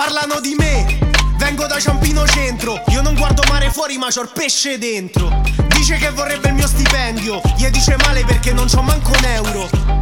Parlano di me, vengo da Ciampino Centro. Io non guardo mare fuori ma c'ho il pesce dentro. Dice che vorrebbe il mio stipendio, gli dice male perché non c'ho manco un euro.